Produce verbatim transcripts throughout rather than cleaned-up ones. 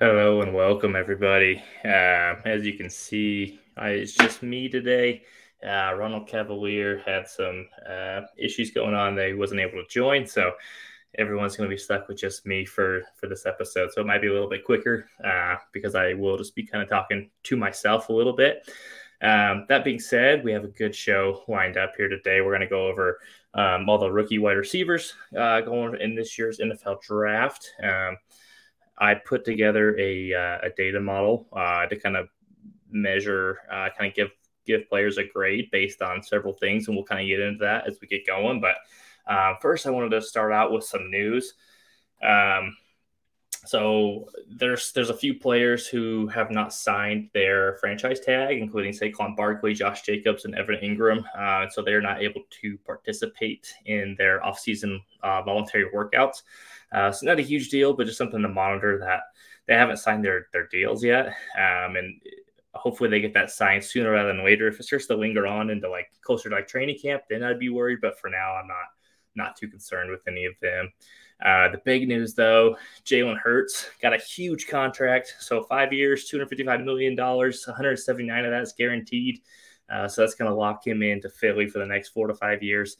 Hello and welcome, everybody. Uh, as you can see, I, it's just me today. Uh, Ronald Cavalier had some uh, issues going on that he wasn't able to join, so everyone's going to be stuck with just me for, for this episode. So it might be a little bit quicker uh, because I will just be kind of talking to myself a little bit. Um, that being said, we have a good show lined up here today. We're going to go over um, all the rookie wide receivers uh, going in this year's N F L draft. Um, I put together a uh, a data model uh, to kind of measure, uh, kind of give give players a grade based on several things, and we'll kind of get into that as we get going. But uh, first, I wanted to start out with some news. Um, so there's there's a few players who have not signed their franchise tag, including Saquon Barkley, Josh Jacobs, and Evan Ingram. Uh, so they're not able to participate in their offseason uh, voluntary workouts. Uh, it's not a huge deal, but just something to monitor that they haven't signed their, their deals yet. Um, and hopefully they get that signed sooner rather than later. If it starts to linger on into like closer to like training camp, then I'd be worried. But for now, I'm not, not too concerned with any of them. Uh, the big news though, Jalen Hurts got a huge contract. So five years, two hundred fifty-five million dollars, one hundred seventy-nine of that is guaranteed. Uh, so that's going to lock him into Philly for the next four to five years.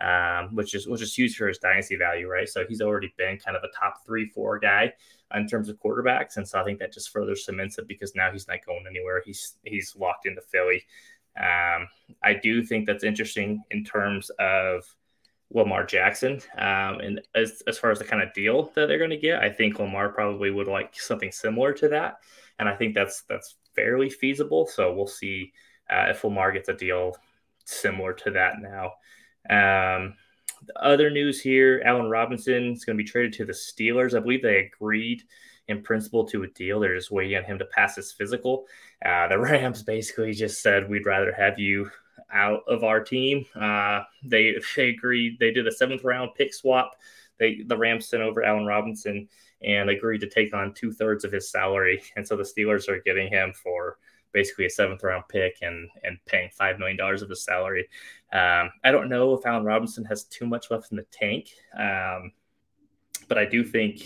Um, which is which is huge for his dynasty value, right? So he's already been kind of a top three, four guy in terms of quarterbacks, and so I think that just further cements it because now he's not going anywhere. He's he's locked into Philly. Um, I do think that's interesting in terms of Lamar Jackson, um, and as as far as the kind of deal that they're going to get, I think Lamar probably would like something similar to that, and I think that's that's fairly feasible. So we'll see uh, if Lamar gets a deal similar to that now. Um, the other news here, Allen Robinson is going to be traded to the Steelers. I believe they agreed in principle to a deal. They're just waiting on him to pass his physical. Uh, the Rams basically just said, we'd rather have you out of our team. Uh, they, they agreed. They did a seventh round pick swap. They, the Rams sent over Allen Robinson and agreed to take on two thirds of his salary. And so the Steelers are getting him for basically a seventh round pick and, and paying five million dollars of his salary. Um, I don't know if Allen Robinson has too much left in the tank. Um, but I do think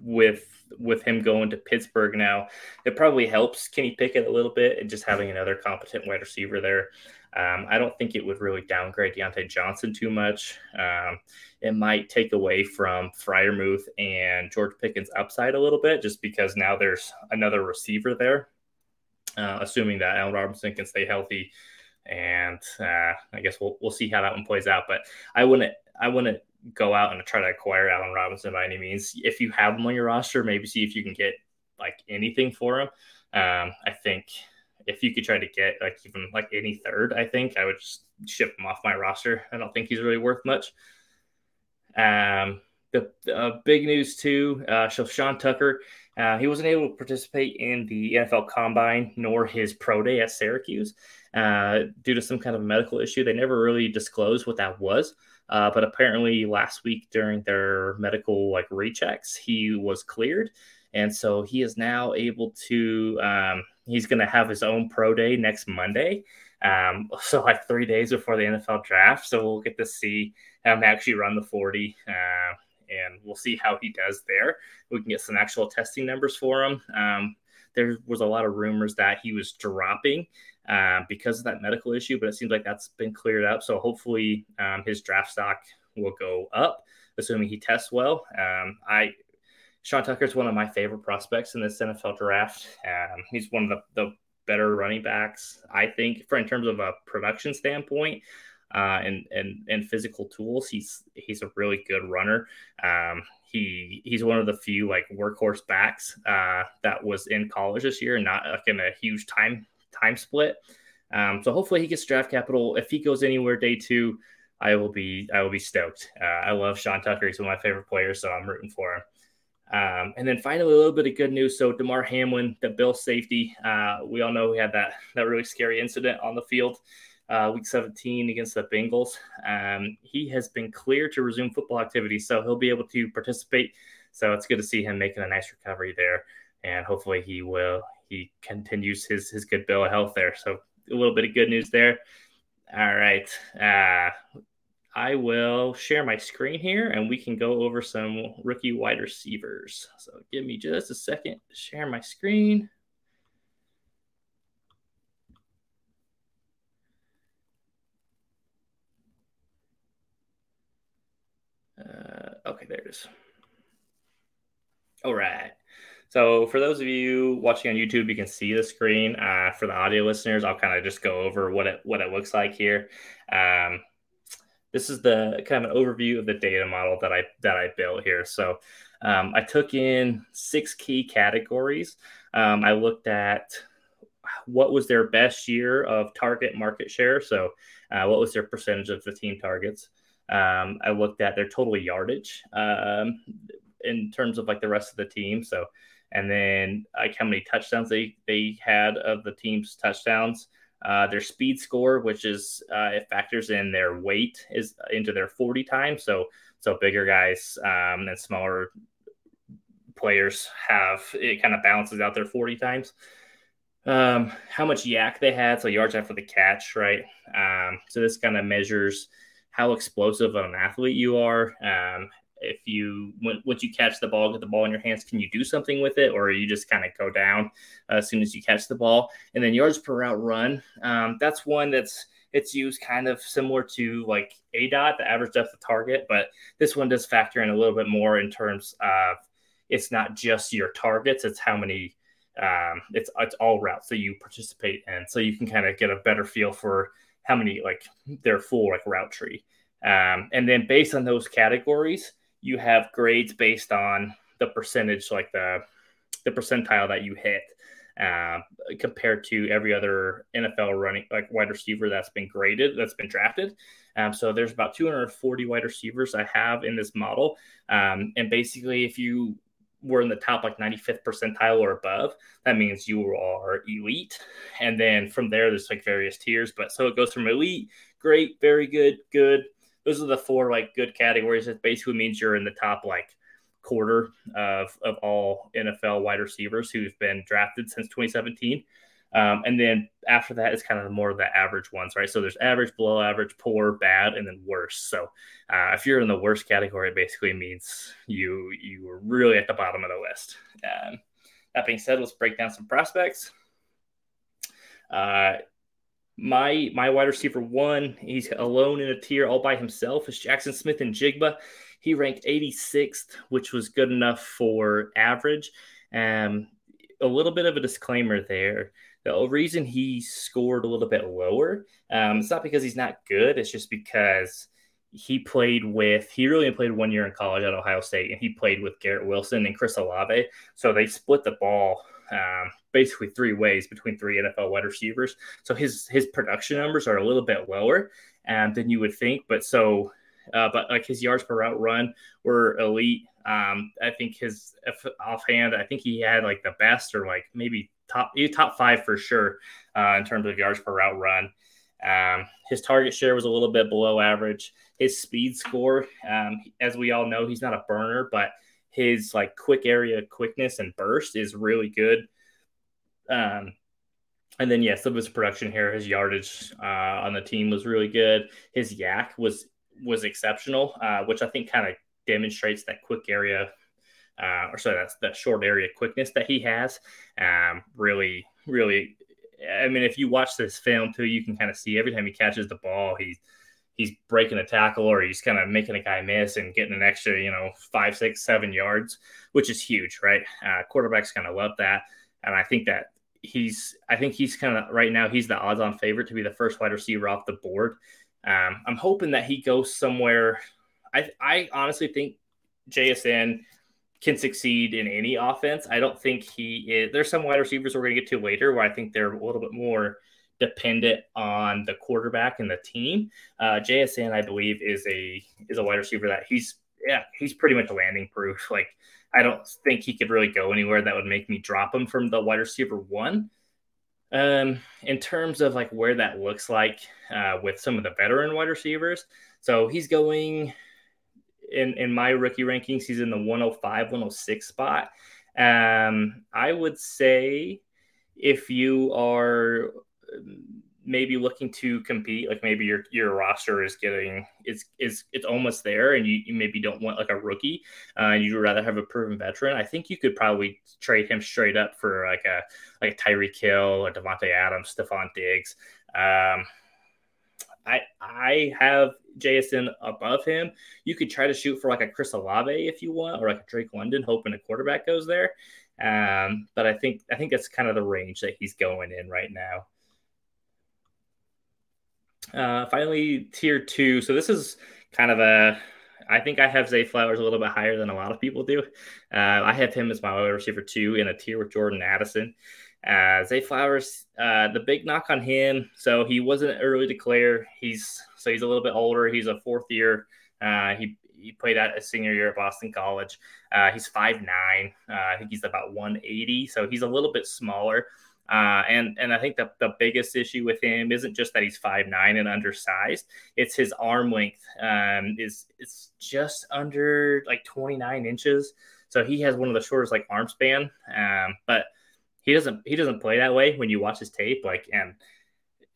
with, with him going to Pittsburgh now, it probably helps Kenny Pickett a little bit and just having another competent wide receiver there. Um, I don't think it would really downgrade Deontay Johnson too much. Um, it might take away from Freiermuth and George Pickens' upside a little bit, just because now there's another receiver there. Uh, assuming that Allen Robinson can stay healthy, and uh, I guess we'll we'll see how that one plays out. But I wouldn't I wouldn't go out and try to acquire Allen Robinson by any means. If you have him on your roster, maybe see if you can get like anything for him. Um, I think if you could try to get like even like any third, I think I would just ship him off my roster. I don't think he's really worth much. Um, the uh, big news too, uh, Sean Tucker. Uh, he wasn't able to participate in the N F L Combine nor his pro day at Syracuse uh, due to some kind of medical issue. They never really disclosed what that was, uh, but apparently last week during their medical like rechecks, he was cleared, and so he is now able to. Um, he's going to have his own pro day next Monday, um, so like three days before the N F L draft. So we'll get to see him actually run the forty. Uh, And we'll see how he does there. We can get some actual testing numbers for him. Um, there was a lot of rumors that he was dropping uh, because of that medical issue, but it seems like that's been cleared up. So hopefully um, his draft stock will go up, assuming he tests well. Um, I Sean Tucker is one of my favorite prospects in this N F L draft. Um, he's one of the, the better running backs, I think, for in terms of a production standpoint. Uh, and and and physical tools. He's he's a really good runner. Um, he he's one of the few like workhorse backs uh, that was in college this year, and not like, in a huge time time split. Um, so hopefully he gets draft capital. If he goes anywhere day two, I will be I will be stoked. Uh, I love Sean Tucker. He's one of my favorite players, so I'm rooting for him. Um, and then finally, a little bit of good news. So Damar Hamlin, the Bills safety, uh, we all know he had that that really scary incident on the field. Uh, week seventeen against the Bengals. Um, he has been cleared to resume football activity, so he'll be able to participate. So it's good to see him making a nice recovery there, and hopefully he will. He continues his his good bill of health there. So a little bit of good news there. All right. Uh, I will share my screen here and we can go over some rookie wide receivers. So give me just a second to share my screen. Uh, okay, there it is. All right. So for those of you watching on YouTube, you can see the screen. Uh, for the audio listeners, I'll kind of just go over what it what it looks like here. Um, this is the kind of an overview of the data model that I that I built here. So um, I took in six key categories. Um, I looked at what was their best year of target market share. So uh, what was their percentage of the team targets? Um, I looked at their total yardage um, in terms of like the rest of the team. So. And then like how many touchdowns they, they had of the team's touchdowns, uh, their speed score, which is uh, it factors in their weight is into their forty time. So so bigger guys um, and smaller players have it kind of balances out their forty times. Um, how much yak they had, so yards after the catch, right? Um, so this kind of measures how explosive of an athlete you are. Um, If you, once you catch the ball, get the ball in your hands, can you do something with it? Or you just kind of go down uh, as soon as you catch the ball. And then yards per route run. Um, that's one that's, it's used kind of similar to like A D O T, the average depth of target. But this one does factor in a little bit more in terms of it's not just your targets. It's how many, um, it's, it's all routes that you participate in. So you can kind of get a better feel for how many, like their full like route tree. Um, and then based on those categories, you have grades based on the percentage, like the the percentile that you hit uh, compared to every other N F L running like wide receiver that's been graded, that's been drafted. Um, so there's about two hundred forty wide receivers I have in this model. Um, and basically, if you were in the top like ninety-fifth percentile or above, that means you are elite. And then from there, there's like various tiers. But so it goes from elite, great, very good, good. Those are the four like good categories. It basically means you're in the top like quarter of, of all N F L wide receivers who've been drafted since twenty seventeen. Um, and then after that is kind of more of the average ones, right? So there's average, below average, poor, bad, and then worse. So uh, if you're in the worst category, it basically means you you were really at the bottom of the list. Um, that being said, let's break down some prospects. Uh, My my wide receiver one, he's alone in a tier all by himself, is Jackson Smith-Njigba. He ranked eighty-sixth, which was good enough for average. Um, a little bit of a disclaimer there. The reason he scored a little bit lower, um, it's not because he's not good. It's just because he played with, he really only played one year in college at Ohio State, and he played with Garrett Wilson and Chris Olave. So they split the ball Um, basically three ways between three N F L wide receivers. So his his production numbers are a little bit lower um, than you would think. But so, uh, but like his yards per route run were elite. Um, I think his offhand, I think he had like the best or like maybe top top five for sure uh, in terms of yards per route run. Um, his target share was a little bit below average. His speed score, um, as we all know, he's not a burner, but his like quick area quickness and burst is really good. Um, and then, yes, some of his production here, his yardage uh, on the team was really good. His yak was was exceptional, uh, which I think kind of demonstrates that quick area uh, or sorry, that's that short area quickness that he has. Um, really, really. I mean, if you watch this film, too, you can kind of see every time he catches the ball, he's he's breaking a tackle or he's kind of making a guy miss and getting an extra, you know, five, six, seven yards, which is huge, right? Uh, quarterbacks kind of love that. And I think that he's, I think he's kind of right now, he's the odds on favorite to be the first wide receiver off the board. Um, I'm hoping that he goes somewhere. I, I honestly think J S N can succeed in any offense. I don't think he is. There's some wide receivers we're going to get to later where I think they're a little bit more dependent on the quarterback and the team. Uh, J S N, I believe, is a is a wide receiver that he's yeah he's pretty much landing proof. Like I don't think he could really go anywhere that would make me drop him from the wide receiver one. Um, in terms of like where that looks like uh, with some of the veteran wide receivers, so he's going in in my rookie rankings. He's in the one oh five, one oh six spot. Um, I would say if you are maybe looking to compete, like maybe your your roster is getting it's is it's almost there, and you, you maybe don't want like a rookie, uh, and you'd rather have a proven veteran. I think you could probably trade him straight up for like a like a Tyreek Hill or Devontae Adams, Stephon Diggs. Um, I I have J S N above him. You could try to shoot for like a Chris Olave if you want, or like a Drake London, hoping a quarterback goes there. Um, but I think I think that's kind of the range that he's going in right now. Uh, finally, tier two. So this is kind of a, I think I have Zay Flowers a little bit higher than a lot of people do. Uh, I have him as my wide receiver two in a tier with Jordan Addison. Uh, Zay Flowers, uh, the big knock on him. So he wasn't an early declare. He's, so he's a little bit older. He's a fourth year. Uh, he, he played out a senior year at Boston College. Uh, he's five nine. Uh, I think he's about one eighty. So he's a little bit smaller. Uh, and and I think the, the biggest issue with him isn't just that he's five nine and undersized. It's his arm length um, is it's just under like twenty-nine inches. So he has one of the shortest like arm span. Um, but he doesn't he doesn't play that way when you watch his tape. Like and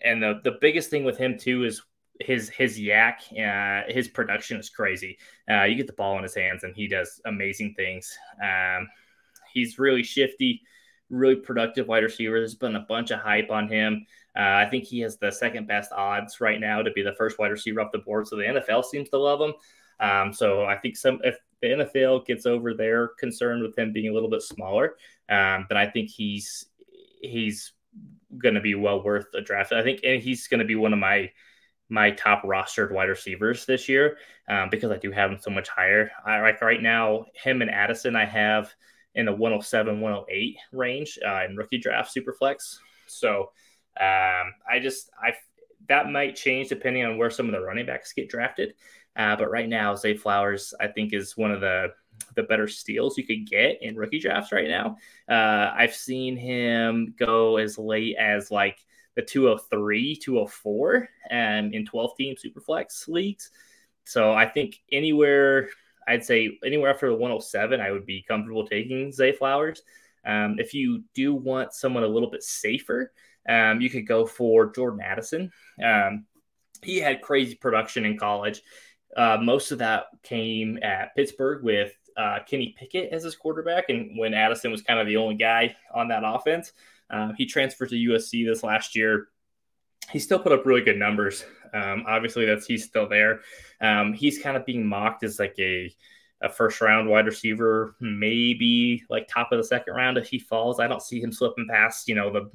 and the the biggest thing with him too is his his yak. Uh, his production is crazy. Uh, you get the ball in his hands and he does amazing things. Um, he's really shifty. Really productive wide receiver. There's been a bunch of hype on him. Uh, I think he has the second best odds right now to be the first wide receiver off the board. So the N F L seems to love him. Um, so I think some if the N F L gets over their concern with him being a little bit smaller, um, then I think he's he's going to be well worth a draft. I think and he's going to be one of my my top rostered wide receivers this year um, because I do have him so much higher. I like right now him and Addison. I have. In the one oh seven, one oh eight range uh, in rookie draft Superflex. So um, I just, I that might change depending on where some of the running backs get drafted. Uh, but right now, Zay Flowers, I think, is one of the, the better steals you could get in rookie drafts right now. Uh, I've seen him go as late as like the two oh three, two oh four um, in twelve-team Superflex leagues. So I think anywhere... I'd say anywhere after the one oh seven, I would be comfortable taking Zay Flowers. Um, if you do want someone a little bit safer, um, you could go for Jordan Addison. Um, he had crazy production in college. Uh, most of that came at Pittsburgh with uh, Kenny Pickett as his quarterback. And when Addison was kind of the only guy on that offense, uh, he transferred to U S C this last year. He still put up really good numbers. Um, obviously, that's he's still there. Um, he's kind of being mocked as like a, a first-round wide receiver, maybe like top of the second round if he falls. I don't see him slipping past, you know, the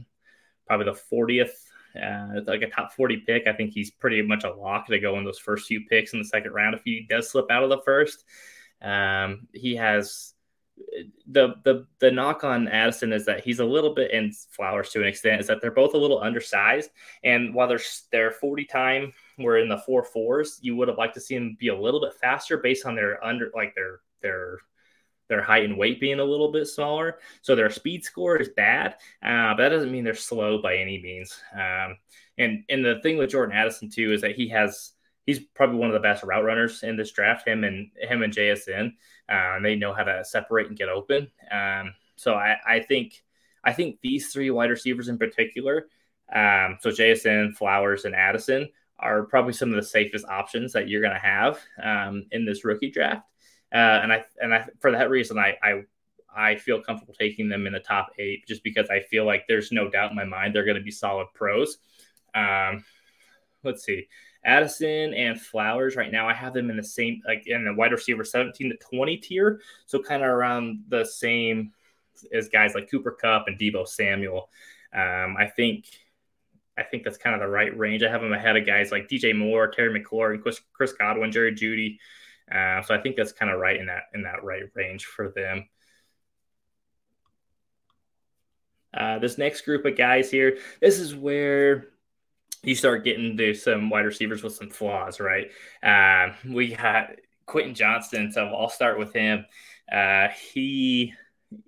probably the fortieth, uh, like a top forty pick. I think he's pretty much a lock to go in those first few picks in the second round if he does slip out of the first. Um, he has... The, the the knock on Addison is that he's a little bit, and Flowers to an extent, is that they're both a little undersized. And while they're, they're forty time, we're in the four fours, you would have liked to see them be a little bit faster based on their under, like their their their height and weight being a little bit smaller. So their speed score is bad, uh, but that doesn't mean they're slow by any means. Um, and and the thing with Jordan Addison too is that he has. He's probably one of the best route runners in this draft. Him and him and J S N, uh, they know how to separate and get open. Um, so I, I think I think these three wide receivers in particular, um, so J S N, Flowers, and Addison are probably some of the safest options that you're going to have um, in this rookie draft. Uh, and I and I for that reason, I, I I feel comfortable taking them in the top eight just because I feel like there's no doubt in my mind they're going to be solid pros. Um, let's see. Addison and Flowers right now, I have them in the same, like in the wide receiver seventeen to twenty tier. So kind of around the same as guys like Cooper Kupp and Deebo Samuel. Um, I think, I think that's kind of the right range. I have them ahead of guys like D J Moore, Terry McLaurin, Chris, Chris Godwin, Jerry Judy. Uh, so I think that's kind of right in that, in that right range for them. Uh, this next group of guys here, this is where you start getting to some wide receivers with some flaws, right? Uh, we got Quentin Johnston, so I'll start with him. Uh, he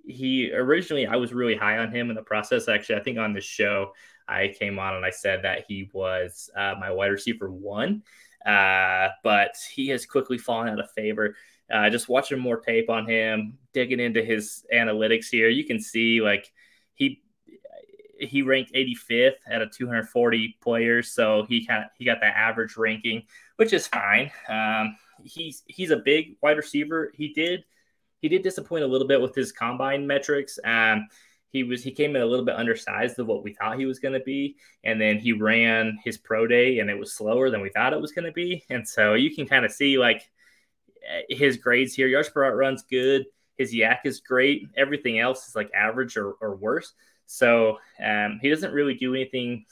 he originally, I was really high on him in the process. Actually, I think on this show, I came on and I said that he was uh, my wide receiver one, uh, but he has quickly fallen out of favor. Uh, just watching more tape on him, digging into his analytics here, you can see like he – he ranked eighty-fifth out of two hundred forty players, so he kind of he got that average ranking, which is fine. Um, he's he's a big wide receiver. He did he did disappoint a little bit with his combine metrics. Um, he was he came in a little bit undersized of what we thought he was going to be, and then he ran his pro day and it was slower than we thought it was going to be. And so you can kind of see like his grades here. Yards per out run's good. His yak is great. Everything else is like average or, or worse. So um, he doesn't really do anything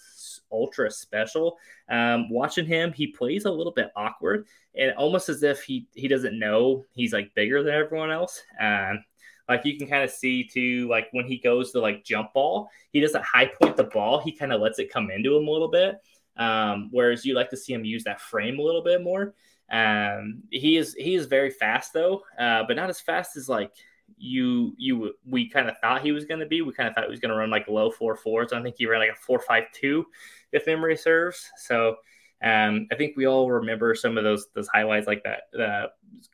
ultra special. Um, watching him, he plays a little bit awkward and almost as if he, he doesn't know he's like bigger than everyone else. Um, like you can kind of see too, like when he goes to like jump ball, he doesn't high point the ball. He kind of lets it come into him a little bit. Um, whereas you like to see him use that frame a little bit more. Um, he is, he is very fast though, uh, but not as fast as like you, you, we kind of thought he was going to be. We kind of thought he was going to run like low four fours. I think he ran like a four, five, two, if memory serves. So, um, I think we all remember some of those, those highlights like that, the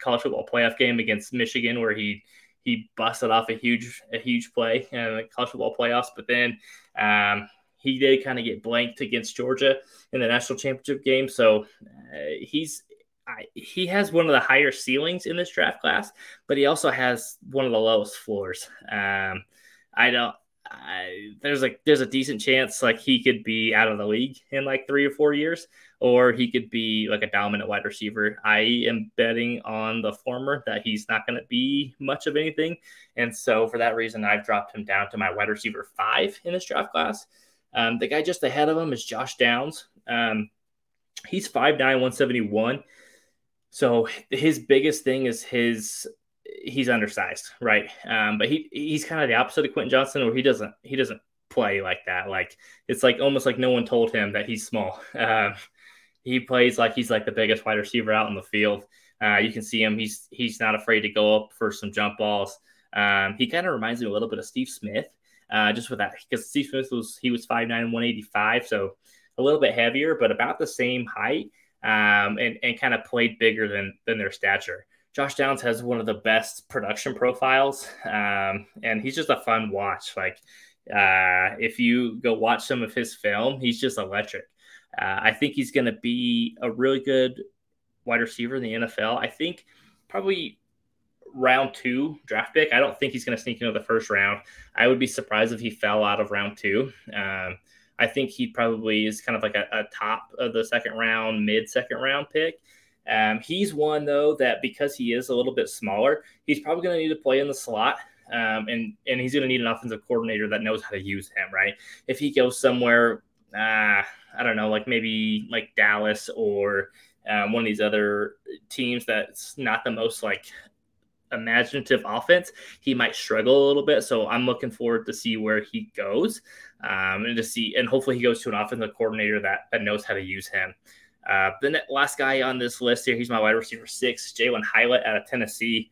college football playoff game against Michigan, where he, he busted off a huge, a huge play in the college football playoffs. But then, um, he did kind of get blanked against Georgia in the national championship game. So uh, he's, I, he has one of the higher ceilings in this draft class, but he also has one of the lowest floors. Um, I don't. I, there's like there's a decent chance like he could be out of the league in like three or four years, or he could be like a dominant wide receiver. I am betting on the former, that he's not going to be much of anything, and so for that reason, I've dropped him down to my wide receiver five in this draft class. Um, the guy just ahead of him is Josh Downs. Um, he's five nine, one seventy-one. So his biggest thing is his he's undersized, right? Um, but he he's kind of the opposite of Quentin Johnson, where he doesn't he doesn't play like that. Like it's like almost like no one told him that he's small. Uh, he plays like he's like the biggest wide receiver out on the field. Uh, you can see him. He's he's not afraid to go up for some jump balls. Um, he kind of reminds me a little bit of Steve Smith, uh, just with that, because Steve Smith was he was five nine, one eighty-five, so a little bit heavier, but about the same height. Um, and, and kind of played bigger than, than their stature. Josh Downs has one of the best production profiles. Um, and he's just a fun watch. Like, uh, if you go watch some of his film, he's just electric. Uh, I think he's going to be a really good wide receiver in the N F L. I think probably round two draft pick. I don't think he's going to sneak into the first round. I would be surprised if he fell out of round two. Um, I think he probably is kind of like a, a top of the second round, mid second round pick. Um, he's one though, that because he is a little bit smaller, he's probably going to need to play in the slot. Um, and, and he's going to need an offensive coordinator that knows how to use him. Right. If he goes somewhere, uh, I don't know, like maybe like Dallas or um, one of these other teams that's not the most like imaginative offense, he might struggle a little bit. So I'm looking forward to see where he goes, um, and to see, and hopefully he goes to an offensive coordinator that, that knows how to use him. Uh, the last guy on this list here, he's my wide receiver six, Jalen Hyatt out of Tennessee.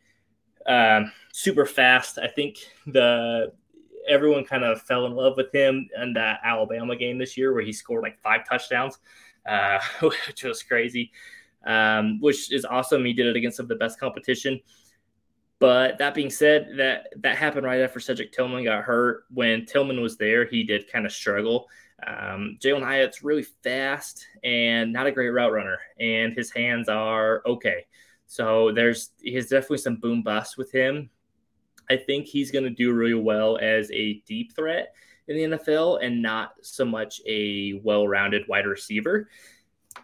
Um, super fast. I think the everyone kind of fell in love with him in that Alabama game this year, where he scored like five touchdowns, uh, which was crazy, um, which is awesome. He did it against some of the best competition. But that being said, that, that happened right after Cedric Tillman got hurt. When Tillman was there, he did kind of struggle. Um, Jalen Hyatt's really fast and not a great route runner, and his hands are okay. So there's he's definitely some boom bust with him. I think he's going to do really well as a deep threat in the N F L and not so much a well-rounded wide receiver.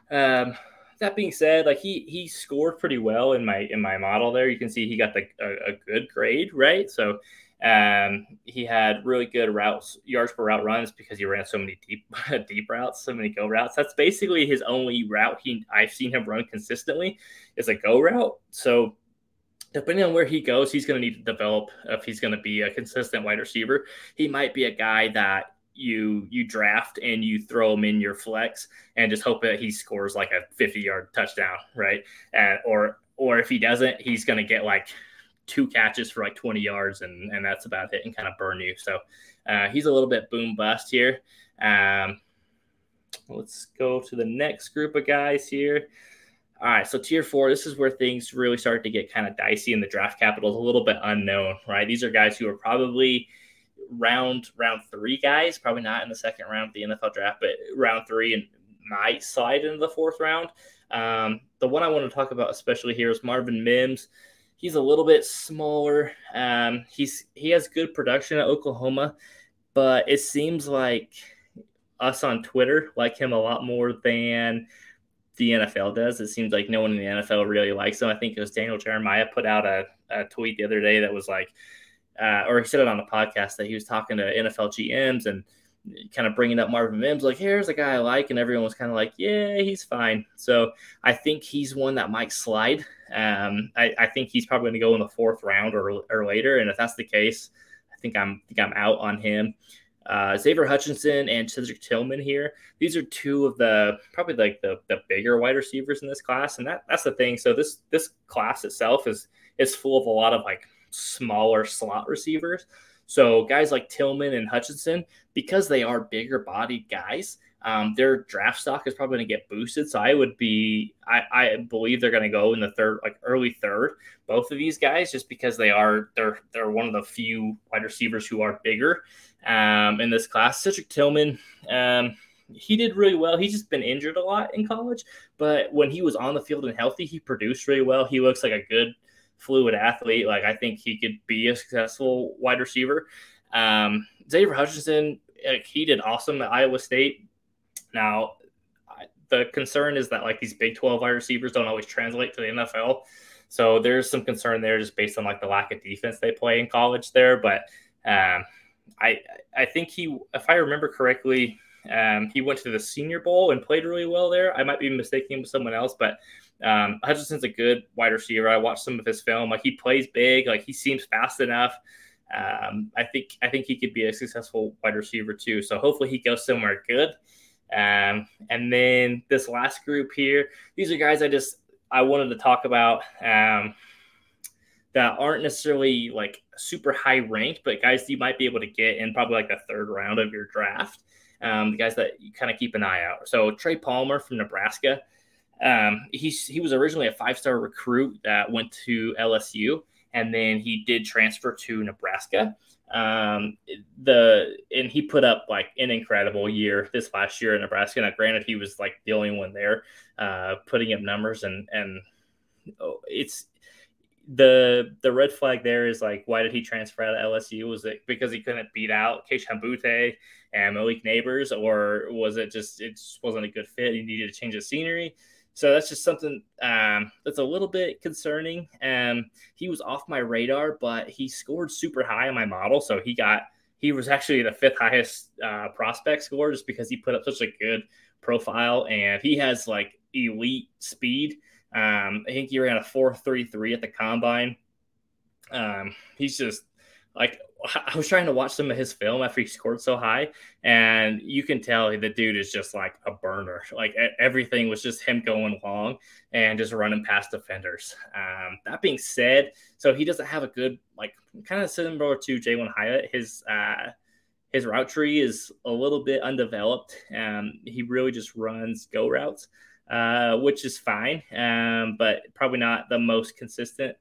Um That being said, like he he scored pretty well in my in my model there. You can see he got the, a, a good grade, right? So um, he had really good routes, yards per route runs, because he ran so many deep deep routes, so many go routes. That's basically his only route he I've seen him run consistently is a go route. So depending on where he goes, he's going to need to develop if he's going to be a consistent wide receiver. He might be a guy that you you draft and you throw him in your flex and just hope that he scores like a fifty-yard touchdown, right? And or or if he doesn't, he's going to get like two catches for like twenty yards, and, and that's about it, and kind of burn you. So uh, he's a little bit boom bust here. Um, let's go to the next group of guys here. All right, so tier four, this is where things really start to get kind of dicey, and the draft capital is a little bit unknown, right? These are guys who are probably – round round three guys, probably not in the second round of the N F L draft, but round three and might slide into the fourth round. Um, the one I want to talk about especially here is Marvin Mims. He's a little bit smaller. Um, he's he has good production at Oklahoma, but it seems like us on Twitter like him a lot more than the N F L does. It seems like no one in the N F L really likes him. I think it was Daniel Jeremiah put out a, a tweet the other day that was like, uh, or he said it on a podcast that he was talking to N F L G Ms and kind of bringing up Marvin Mims, like, here's a guy I like, and everyone was kind of like, yeah, he's fine. So I think he's one that might slide. Um, I, I think he's probably going to go in the fourth round or, or later, and if that's the case, I think I'm I think I'm out on him. Uh, Xavier Hutchinson and Cedric Tillman here. These are two of the probably like the the bigger wide receivers in this class, and that that's the thing. So this this class itself is is full of a lot of like smaller slot receivers. So guys like Tillman and Hutchinson, because they are bigger bodied guys, um, their draft stock is probably going to get boosted. So I would be, I, I believe they're going to go in the third, like early third, both of these guys, just because they are, they're, they're one of the few wide receivers who are bigger um, in this class. Cedric Tillman, um, he did really well. He's just been injured a lot in college, but when he was on the field and healthy, he produced really well. He looks like a good fluid athlete. Like, I think he could be a successful wide receiver. Um, Xavier Hutchinson, like, he did awesome at Iowa State. Now, I, the concern is that like these Big twelve wide receivers don't always translate to the N F L. So there's some concern there just based on like the lack of defense they play in college there. But um, I, I think he, if I remember correctly, um, he went to the Senior Bowl and played really well there. I might be mistaken with someone else, but Um, Hutchinson's a good wide receiver. I watched some of his film. Like, he plays big. Like, he seems fast enough. Um, I think I think he could be a successful wide receiver too. So hopefully he goes somewhere good. Um, and then this last group here, these are guys I just I wanted to talk about um, that aren't necessarily like super high ranked, but guys you might be able to get in probably like the third round of your draft. Um, the guys that you kind of keep an eye out. So Trey Palmer from Nebraska. Um, he's, he was originally a five-star recruit that went to L S U, and then he did transfer to Nebraska. Um, the, and he put up like an incredible year this last year in Nebraska. Now, granted, he was like the only one there, uh, putting up numbers, and, and oh, it's the, the red flag there is like, why did he transfer out of L S U? Was it because he couldn't beat out Keishon Butte and Malik Neighbors, or was it just, it just wasn't a good fit? He needed to change the scenery. So that's just something um, that's a little bit concerning. Um, he was off my radar, but he scored super high in my model. So he got he was actually the fifth highest uh, prospect score just because he put up such a good profile. And he has, like, elite speed. Um, I think he ran a four three three at the combine. Um, he's just, like, I was trying to watch some of his film after he scored so high, and you can tell the dude is just like a burner. Like, everything was just him going long and just running past defenders. Um, that being said, so he doesn't have a good, like, kind of similar to Jalen Hyatt. His, uh, his route tree is a little bit undeveloped. Um, he really just runs go routes, uh, which is fine. Um, but probably not the most consistent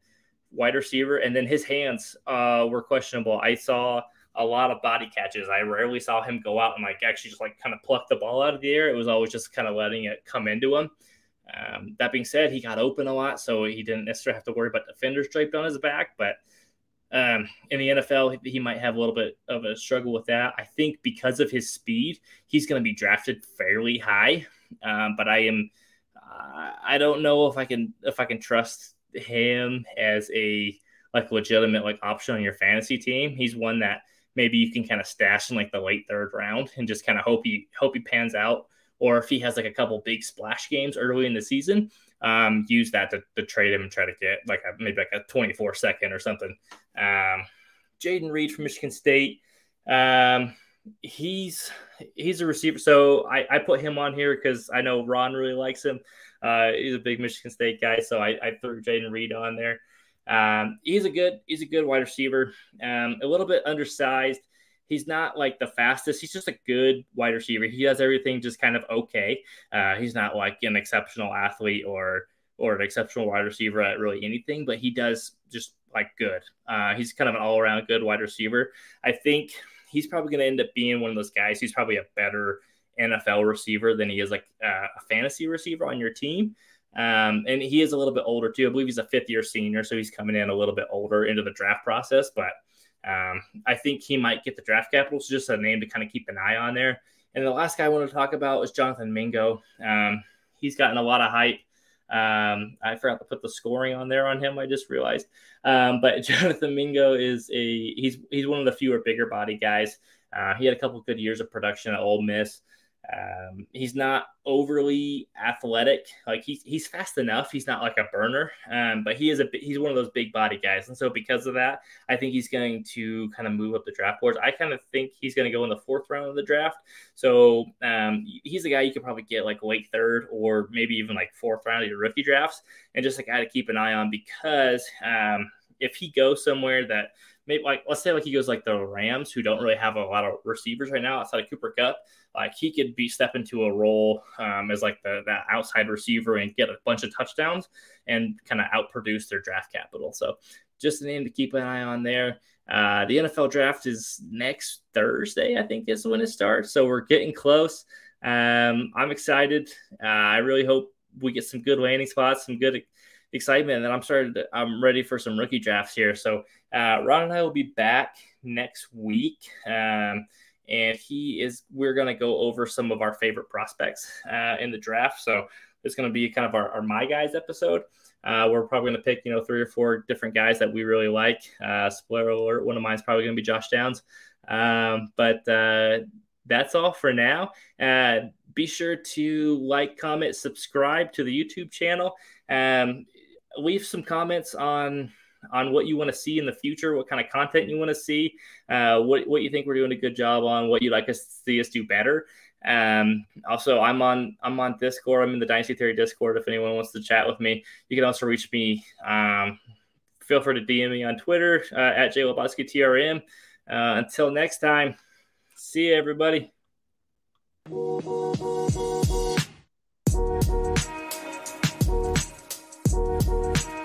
wide receiver. And then his hands uh, were questionable. I saw a lot of body catches. I rarely saw him go out and like actually just like kind of pluck the ball out of the air. It was always just kind of letting it come into him. Um, that being said, he got open a lot, so he didn't necessarily have to worry about defenders draped on his back. But um, in the N F L, he might have a little bit of a struggle with that. I think because of his speed, he's going to be drafted fairly high. Um, but I am, uh, I don't know if I can if I can trust him as a like legitimate like option on your fantasy team. He's one that maybe you can kind of stash in like the late third round and just kind of hope he hope he pans out, or if he has like a couple big splash games early in the season, um use that to, to trade him and try to get like a, maybe like a twenty-four second or something. um Jaden Reed from Michigan State, um he's he's a receiver, so I, I put him on here because I know Ron really likes him. Uh, he's a big Michigan State guy, so I, I threw Jaden Reed on there. Um, he's a good, he's a good wide receiver. Um, a little bit undersized. He's not like the fastest. He's just a good wide receiver. He does everything just kind of okay. Uh, he's not like an exceptional athlete or or an exceptional wide receiver at really anything, but he does just like good. Uh, he's kind of an all-around good wide receiver. I think he's probably going to end up being one of those guys who's probably a better N F L receiver than he is like uh, a fantasy receiver on your team. Um, and he is a little bit older too. I believe he's a fifth year senior. So he's coming in a little bit older into the draft process, but um, I think he might get the draft capital. So just a name to kind of keep an eye on there. And the last guy I want to talk about was Jonathan Mingo. Um, he's gotten a lot of hype. Um, I forgot to put the scoring on there on him. I just realized, um, but Jonathan Mingo is a, he's, he's one of the fewer bigger body guys. Uh, he had a couple of good years of production at Ole Miss. Um, he's not overly athletic. Like he's, he's fast enough. He's not like a burner, um, but he is a, he's one of those big body guys. And so because of that, I think he's going to kind of move up the draft boards. I kind of think he's going to go in the fourth round of the draft. So, um, he's a guy you could probably get like late third or maybe even like fourth round of your rookie drafts, and just a guy to keep an eye on because, um, if he goes somewhere that maybe like, let's say like he goes like the Rams, who don't really have a lot of receivers right now outside of Cooper Kupp, like he could be step into a role um, as like the, that outside receiver and get a bunch of touchdowns and kind of outproduce their draft capital. So just a name to keep an eye on there. Uh, the N F L draft is next Thursday, I think is when it starts. So we're getting close. Um, I'm excited. Uh, I really hope we get some good landing spots, some good excitement, and then I'm started. To, I'm ready for some rookie drafts here. So uh, Ron and I will be back next week, um, and he is. We're going to go over some of our favorite prospects uh, in the draft. So it's going to be kind of our, our My Guys episode. Uh, we're probably going to pick, you know, three or four different guys that we really like. Uh, spoiler alert: one of mine's probably going to be Josh Downs. Um, but uh, that's all for now. Uh, be sure to like, comment, subscribe to the YouTube channel. Um, Leave some comments on on what you want to see in the future, what kind of content you want to see, uh, what what you think we're doing a good job on, what you'd like us to see us do better. Um, also, I'm on I'm on Discord. I'm in the Dynasty Theory Discord. If anyone wants to chat with me, you can also reach me. Um, feel free to D M me on Twitter uh, at J Lobosky T R M. Uh, until next time, see you, everybody. We'll be right back.